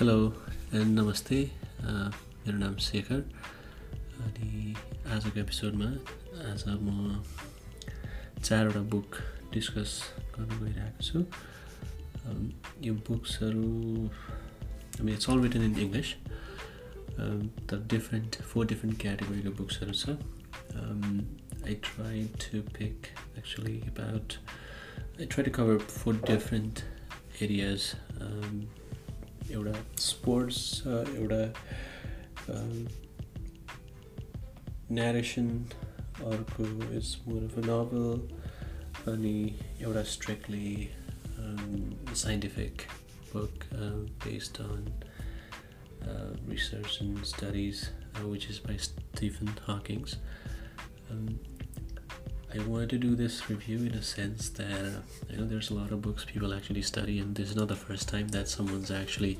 Hello and namaste. मेरो नाम शेखर अनि आजको एपिसोडमा आज म चारवटा बुक डिस्कस गर्न गइरहेको छु. यो बुक्सहरु it's all written in English the different four different क्याटेगोरीको बुक्सहरु छ. I tried to pick actually about I tried to cover four different areas. एउटा स्पोर्ट्स, एउटा नरेसन, अर्को is more of a novel, अनि एउटा strictly scientific book based on research and studies which is by Stephen Hawkings. I wanted to do this review in a sense that I know there's a lot of books people actually study, and this is not the first time that someone's actually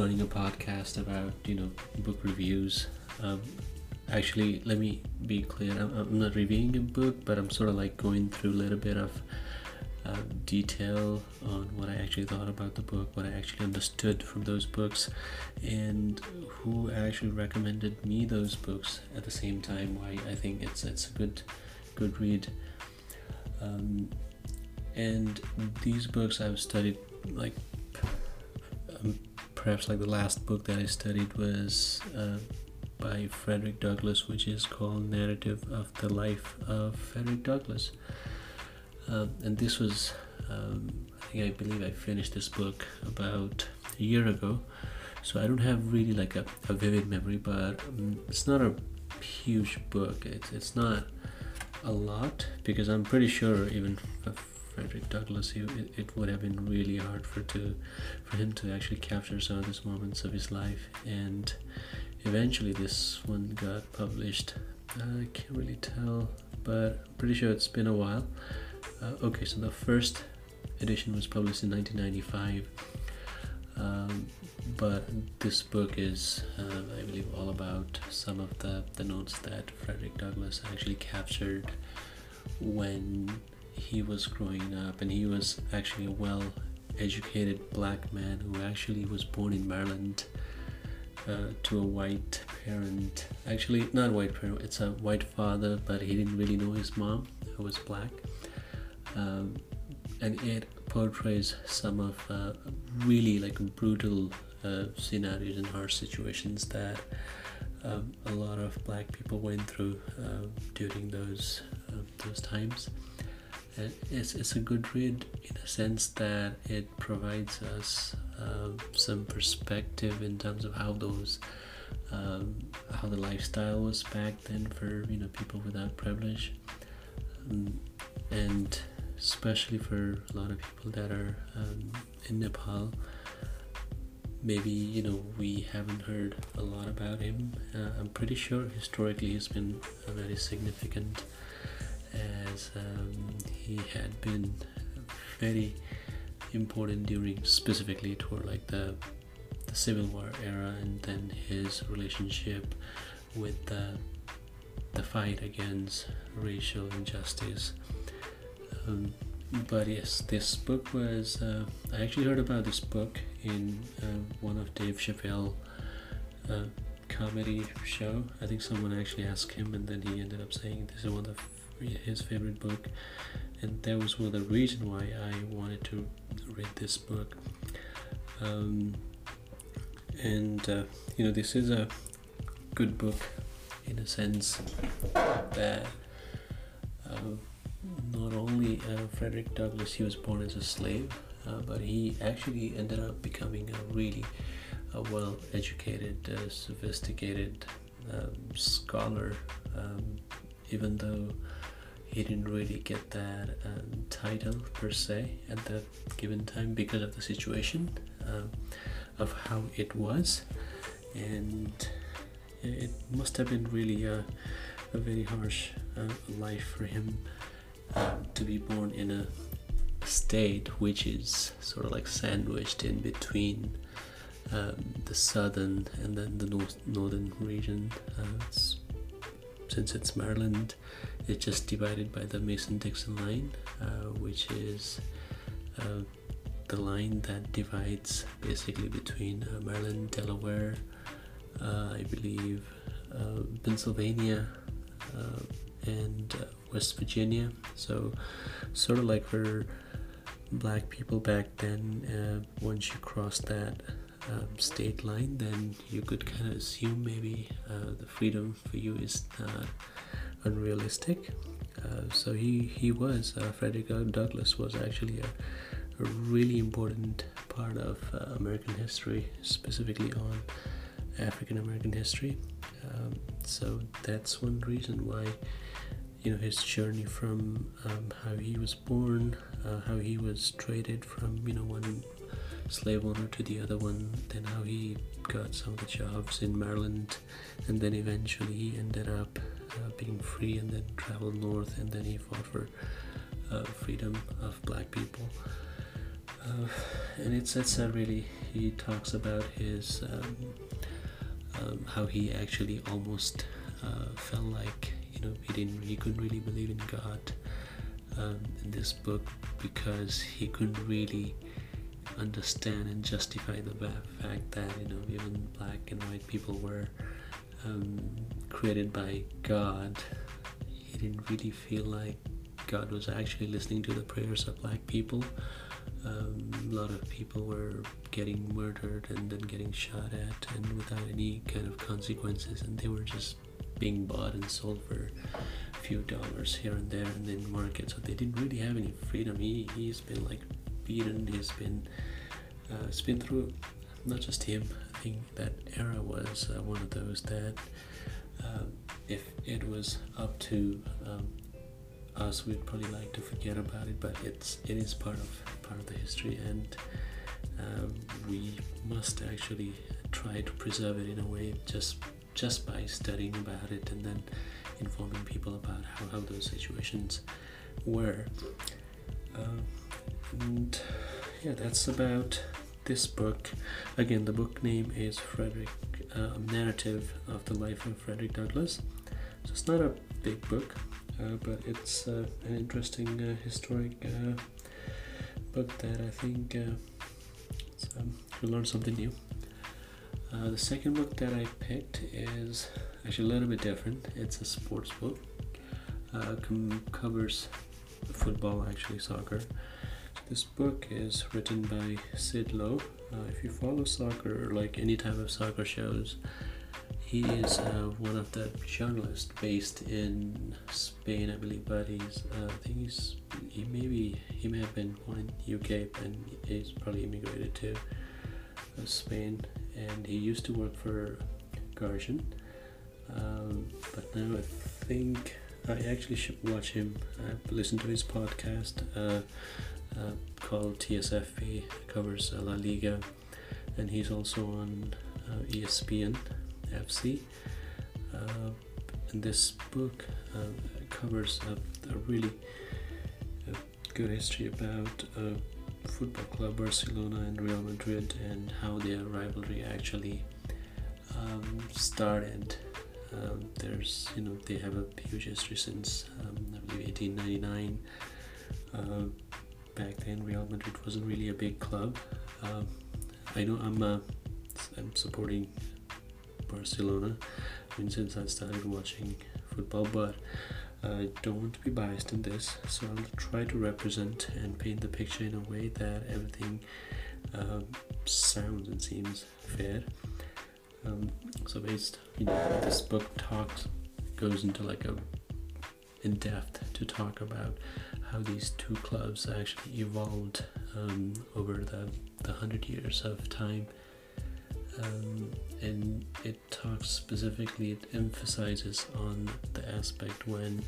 running a podcast about, you know, book reviews. Actually, let me be clear, I'm not reviewing a book, but I'm sort of like going through a little bit of detail on what I actually thought about the book, what I actually understood from those books, and who actually recommended me those books at the same time, why I think it's a good read. And these books I've studied, like perhaps like the last book that I studied was by Frederick Douglass, which is called Narrative of the Life of Frederick Douglass. And this was, I believe I finished this book about a year ago, so I don't have really like a vivid memory, but it's not a huge book. It's not a lot, because I'm pretty sure even for Frederick Douglass, it would have been really hard for him to actually capture some of these moments of his life, and eventually this one got published. I can't really tell, but I'm pretty sure it's been a while. Okay, so the first edition was published in 1995, but this book is, I believe, all about some of the notes that Frederick Douglass actually captured when he was growing up, and he was actually a well-educated black man who actually was born in Maryland to a white parent. Actually, not white parent, it's a white father, but he didn't really know his mom, who was black. And it portrays some of really like brutal scenarios and harsh situations that a lot of black people went through during those times. And it's a good read in a sense that it provides us some perspective in terms of how those how the lifestyle was back then for, you know, people without privilege, and especially for a lot of people that are in Nepal. Maybe, you know, we haven't heard a lot about him. I'm pretty sure historically he's been very significant, as he had been very important during, specifically toward like the Civil War era, and then his relationship with the fight against racial injustice. But yes, this book was, I actually heard about this book in one of Dave Chappelle's comedy show. I think someone actually asked him, and then he ended up saying this is one of his favorite book, and that was one of the reason why I wanted to read this book. You know, this is a good book in a sense that not only Frederick Douglass, he was born as a slave, but he actually ended up becoming a really well-educated, sophisticated scholar, even though he didn't really get that title per se at the given time because of the situation of how it was. And it must have been really a very harsh life for him, to be born in a state which is sort of like sandwiched in between the southern and then the northern region. Since it's Maryland, it's just divided by the Mason-Dixon line, which is the line that divides basically between Maryland, Delaware, I believe Pennsylvania, and West Virginia. So sort of like for black people back then, once you cross that state line, then you could kind of assume maybe the freedom for you is not unrealistic. So he was, Frederick Douglass was actually a really important part of American history, specifically on African American history. So that's one reason why, you know, his journey from how he was born, how he was traded from, you know, one slave owner to the other one, then how he got some of the jobs in Maryland, and then eventually he ended up being free and then traveled north, and then he fought for freedom of black people. And it's really, he talks about his how he actually almost felt like, you know, he couldn't really believe in God in this book, because he couldn't really understand and justify the fact that, you know, even black and white people were created by God. He didn't really feel like God was actually listening to the prayers of black people. A lot of people were getting murdered and then getting shot at, and without any kind of consequences, and they were just being bought and sold for a few dollars here and there and then market. So they didn't really have any freedom. He's been like beaten, he's been through, not just him, I think that era was one of those that if it was up to us, we'd probably like to forget about it, but it is part of the history, and we must actually try to preserve it in a way, just by studying about it and then informing people about how those situations were. And yeah, that's about this book. Again, the book name is Narrative of the Life of Frederick Douglass. So it's not a big book, but it's an interesting historic book that I think you learn something new. The second book that I picked is actually a little bit different. It's a sports book, covers football, actually soccer. This book is written by Sid Lowe. If you follow soccer, or like any type of soccer shows, he is one of the journalists based in Spain, I believe, but he may have been born in UK, and he's probably immigrated to Spain, and he used to work for Guardian, but now I think I actually should watch him. I've listened to his podcast called TSFP, covers La Liga, and he's also on ESPN FC. And this book covers a really good history about football club Barcelona and Real Madrid, and how their rivalry actually started. There's, you know, they have a huge history since I believe 1899. Back then, Real Madrid wasn't really a big club. I know I'm supporting Barcelona, I mean, since I started watching football, but I don't want to be biased in this, so I'll try to represent and paint the picture in a way that everything sounds and seems fair. So based, you know, this book goes into like in depth to talk about how these two clubs actually evolved over the 100 years of time, and it emphasizes on the aspect when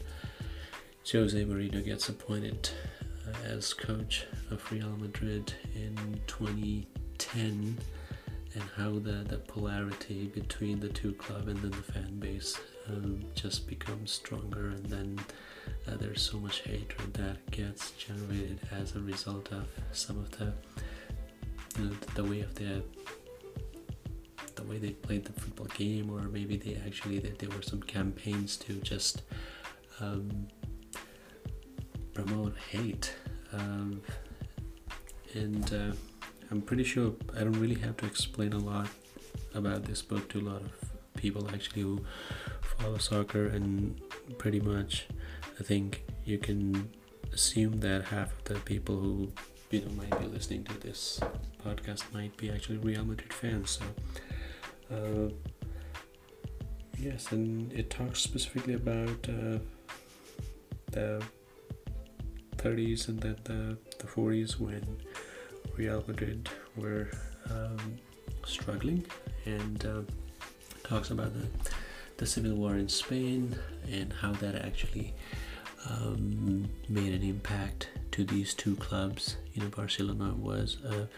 Jose Mourinho gets appointed as coach of Real Madrid in 2010, and how the polarity between the two clubs and then the fan base just becomes stronger, and then there's so much hatred that gets generated as a result of some of the, you know, the way they played the football game, or maybe there were some campaigns to just promote hate, and I'm pretty sure I don't really have to explain a lot about this book to a lot of people actually who follow soccer, and pretty much I think you can assume that half of the people who might be listening to this podcast might be actually Real Madrid fans. So yes, and it talks specifically about the 30s and then the 40s when Real Madrid were struggling, and talks about the civil war in Spain and how that actually made an impact to these two clubs. Barcelona was a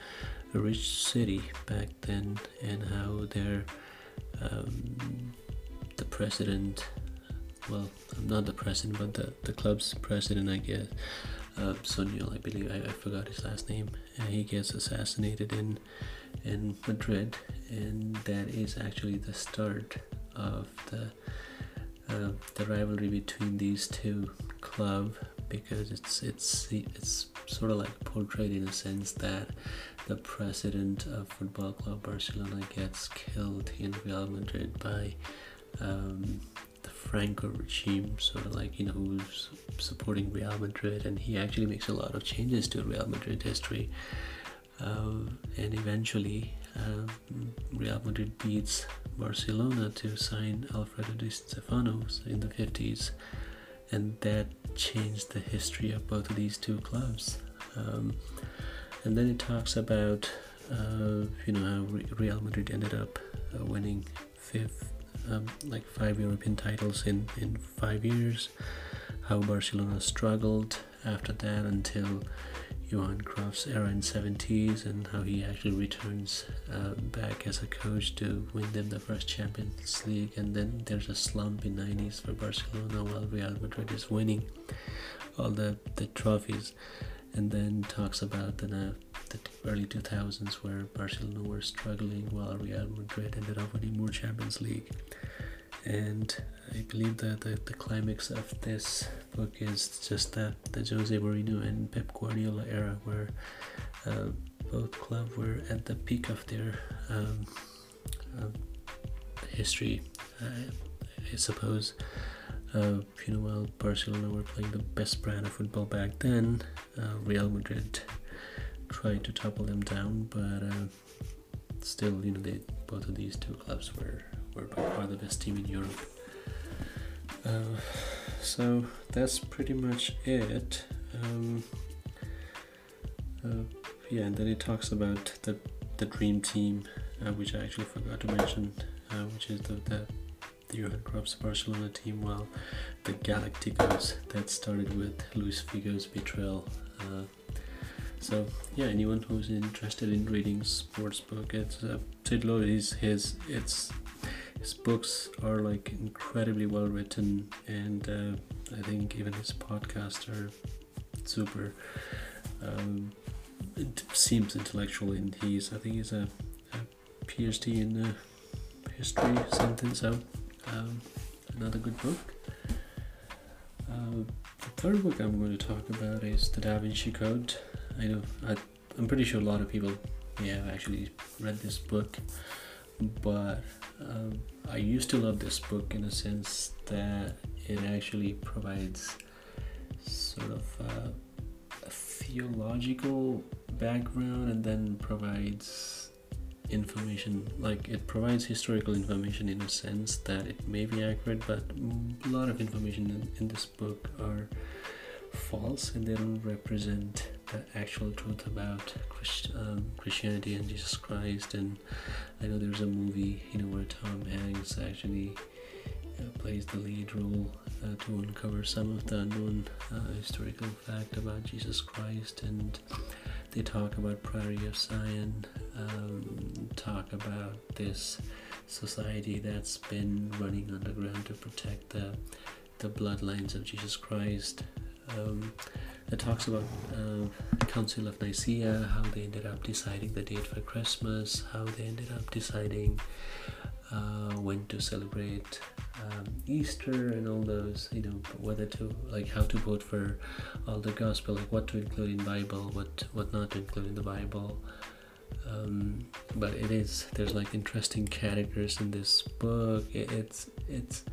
rich city back then, and how their the president, well, not the president, but the club's president, I guess, Sunyol, I believe, I forgot his last name, and he gets assassinated in Madrid, and that is actually the start of the rivalry between these two clubs, because it's sort of like portrayed in a sense that the president of football club Barcelona gets killed in Real Madrid by the Franco regime, sort of like, who's supporting Real Madrid, and he actually makes a lot of changes to Real Madrid history, and eventually Real Madrid beats Barcelona to sign Alfredo de Stefano in the 50s, and that changed the history of both of these two clubs. And then it talks about how Real Madrid ended up winning five European titles in 5 years, how Barcelona struggled after that until Johan Cruyff's era in 70s, and how he actually returns back as a coach to win them the first Champions League, and then there's a slump in 90s for Barcelona while Real Madrid is winning all the trophies, and then talks about the early 2000s where Barcelona were struggling while Real Madrid ended up winning more Champions League. And I believe that the climax of this book is just the Jose Mourinho and Pep Guardiola era, where both clubs were at the peak of their history, I suppose. While Barcelona were playing the best brand of football back then, Real Madrid tried to topple them down, but still, both of these two clubs were by far the best team in Europe. So that's pretty much it. And then it talks about the dream team, which I actually forgot to mention, which is the Johan Cruyff's Barcelona team, while the Galacticos, that started with Luis Figo's betrayal. Anyone who's interested in reading sports book, it's Sid Lowe. His books are incredibly well written, and I think even his podcasts are super. It seems intellectual, and he's a PhD in history, something. So another good book. The third book I'm going to talk about is The Da Vinci Code. I know I'm pretty sure a lot of people have actually read this book, but I used to love this book in a sense that it actually provides sort of a theological background, and then provides information, it provides historical information in a sense that it may be accurate, but a lot of information in this book are false, and they don't represent the actual truth about Christianity and Jesus Christ. And I know there's a movie, where Tom Hanks actually plays the lead role to uncover some of the unknown historical fact about Jesus Christ, and they talk about Priory of Zion, talk about this society that's been running underground to protect the bloodlines of Jesus Christ. It talks about the Council of Nicaea, how they ended up deciding the date for Christmas, how they ended up deciding when to celebrate Easter and all those, you know, whether to, like, how to vote for all the gospel, like what to include in Bible, what not to include in the Bible. But it is, there's like interesting characters in this book. It's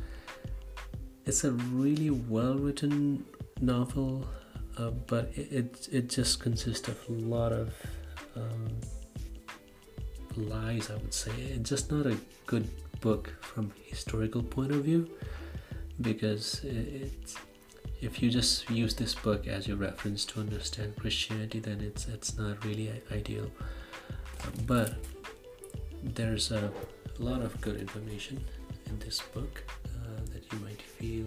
a really well written novel, but it just consists of a lot of lies, I would say. It's just not a good book from a historical point of view, because if you just use this book as your reference to understand Christianity, then it's not really ideal. But there's a lot of good information in this book that you might feel,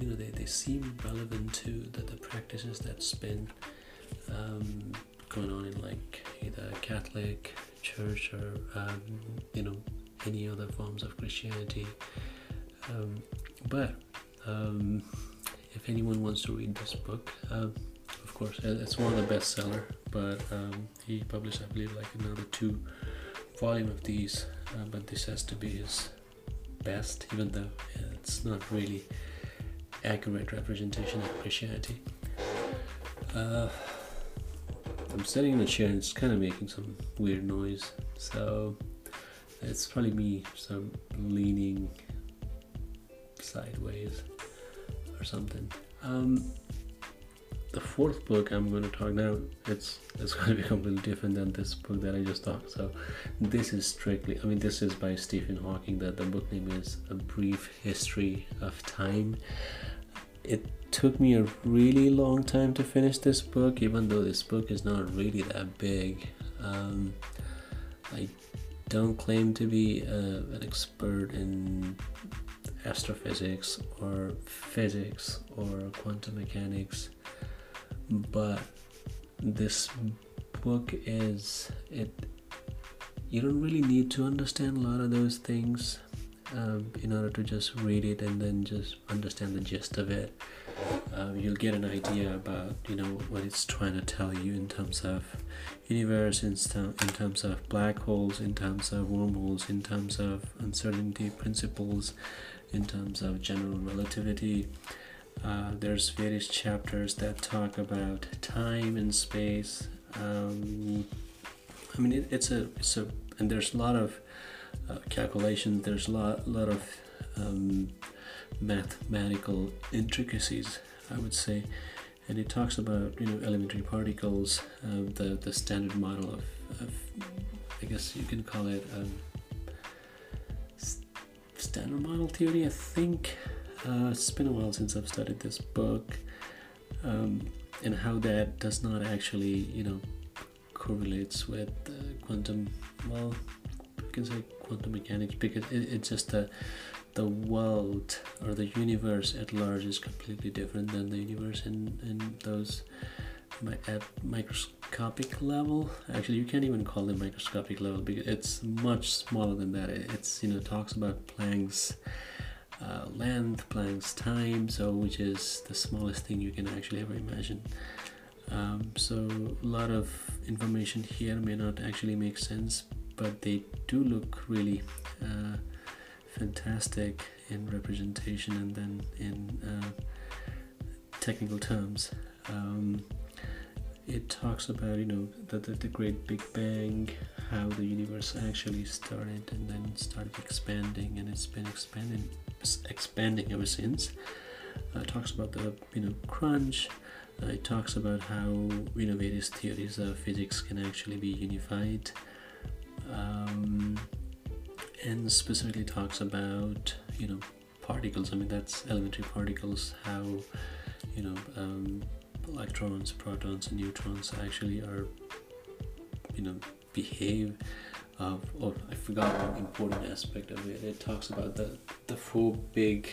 you know, they seem relevant to the practices that's been going on in, like, either Catholic Church or you know, any other forms of Christianity. But if anyone wants to read this book, of course it's one of the bestseller, but he published, I believe, like another 2 volume of these, but this has to be his best, even though it's not really accurate representation of Christianity. I'm sitting in a chair and it's kind of making some weird noise, so it's probably me, so I'm leaning sideways or something. The fourth book I'm going to talk now, it's going to be completely different than this book that I just talked. So this is strictly, I mean, this is by Stephen Hawking. That the book name is A Brief History of Time. It took me a really long time to finish this book, even though this book is not really that big. I don't claim to be an expert in astrophysics or physics or quantum mechanics, but this book is, you don't really need to understand a lot of those things in order to just read it and then just understand the gist of it. You'll get an idea about, you know, what it's trying to tell you in terms of universe, in terms of black holes, in terms of wormholes, in terms of uncertainty principles, in terms of general relativity. There's various chapters that talk about time and space. I mean, it's a and there's a lot of calculations, there's a lot of mathematical intricacies, I would say, and it talks about, you know, elementary particles, the standard model of, I guess you can call it standard model theory, I think. It's been a while since I've studied this book, and how that does not actually, you know, correlates with quantum, well, you can say quantum mechanics, because it's just the world or the universe at large is completely different than the universe in those at microscopic level. Actually, you can't even call it microscopic level because it's much smaller than that. It's, you know, talks about Planck's length, Planck's time, so which is the smallest thing you can actually ever imagine. So a lot of information here may not actually make sense, but they do look really fantastic in representation and then in technical terms. It talks about, you know, the Great Big Bang, how the universe actually started and then started expanding, and it's been expanding ever since. It talks about the, you know, crunch. It talks about how, you know, various theories of physics can actually be unified. And specifically talks about, you know, particles. I mean, that's elementary particles, how, you know, electrons, protons and neutrons actually are, you know, behave. Oh, I forgot one important aspect of it. It talks about the four big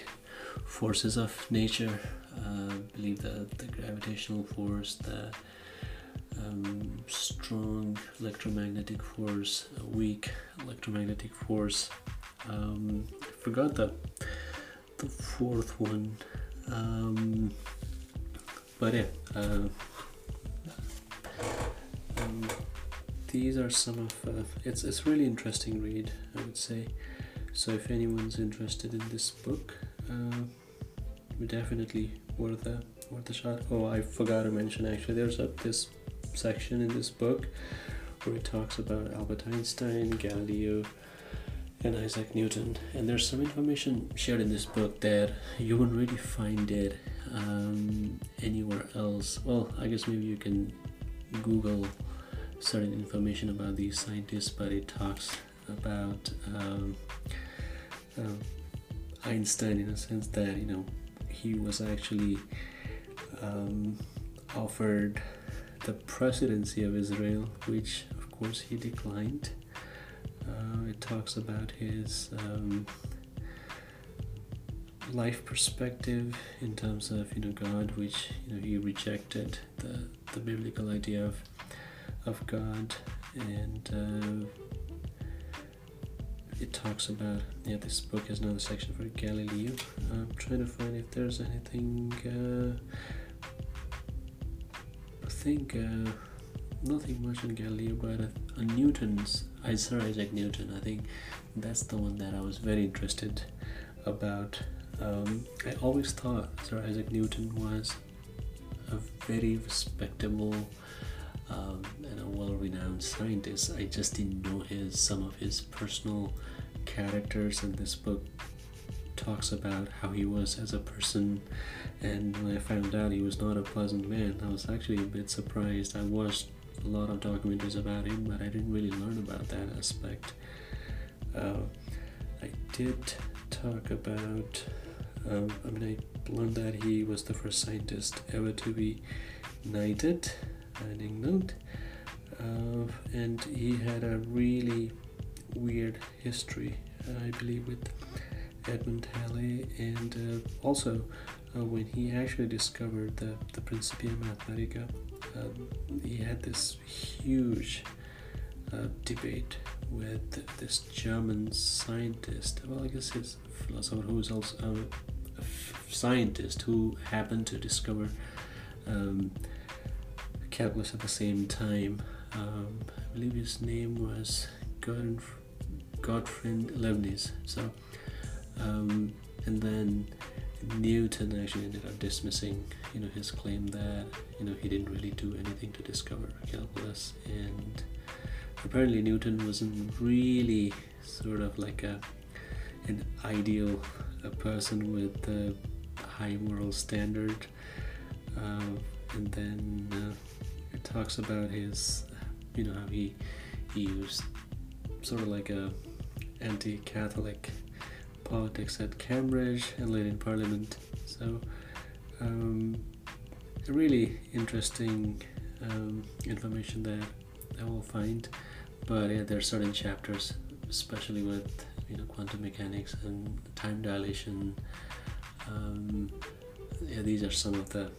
forces of nature. I believe the gravitational force, the strong electromagnetic force, a weak electromagnetic force. I forgot the fourth one, but yeah, these are some of it's really interesting read, I would say. So if anyone's interested in this book, definitely worth a shot. Oh, I forgot to mention, actually, there's this section in this book where it talks about Albert Einstein, Galileo, and Isaac Newton, and there's some information shared in this book that you wouldn't really find it anywhere else. Well, I guess maybe you can Google certain information about these scientists, but it talks about Einstein in a sense that, you know, he was actually offered the presidency of Israel, which of course he declined. It talks about his life perspective in terms of, you know, God, which, you know, he rejected the biblical idea of God, and it talks about, yeah, this book has another section for Galileo. I'm trying to find if there's anything. I think nothing much on Galileo, but on Newton's, Sir Isaac Newton, I think that's the one that I was very interested about. I always thought Sir Isaac Newton was a very respectable and a well-renowned scientist. I just didn't know some of his personal characters, and this book talks about how he was as a person. And when I found out he was not a pleasant man, I was actually a bit surprised. I watched a lot of documentaries about him, but I didn't really learn about that aspect. I did talk about, I learned that he was the first scientist ever to be knighted in England, and he had a really weird history, I believe, with Edmund Halley, and also when he actually discovered the Principia Mathematica, he had this huge debate with this German scientist. Well, I guess he's a philosopher who is also a scientist who happened to discover calculus at the same time. I believe his name was Godfrey Leibniz. So, and then Newton actually ended up dismissing, you know, his claim that, you know, he didn't really do anything to discover calculus, and apparently Newton wasn't really sort of like an ideal person with a high moral standard, and then it talks about his, you know, how he was sort of like a anti-Catholic politics at Cambridge and later in Parliament. So really interesting information that I will find, but yeah, there are certain chapters, especially with, you know, quantum mechanics and time dilation. Yeah, these are some of the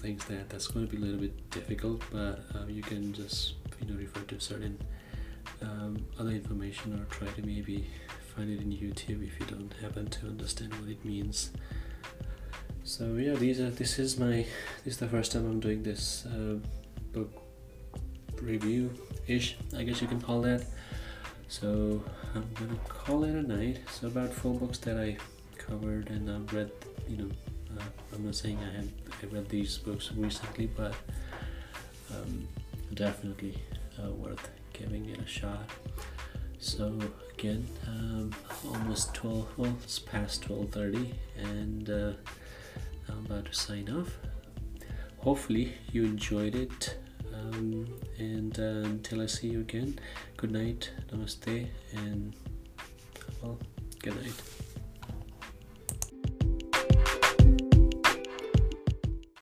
things that's going to be a little bit difficult, but you can just, you know, refer to certain other information, or try to maybe find it in YouTube if you don't happen to understand what it means. So yeah, this is the first time I'm doing this book review-ish, I guess you can call that. So I'm gonna call it a night. So about 4 books that I covered and I've read, you know, I'm not saying I read these books recently, but definitely worth giving it a shot. So again, almost 12, well, it's past 12:30, and I'm about to sign off. Hopefully you enjoyed it, and until I see you again, good night, namaste, and, well, good night.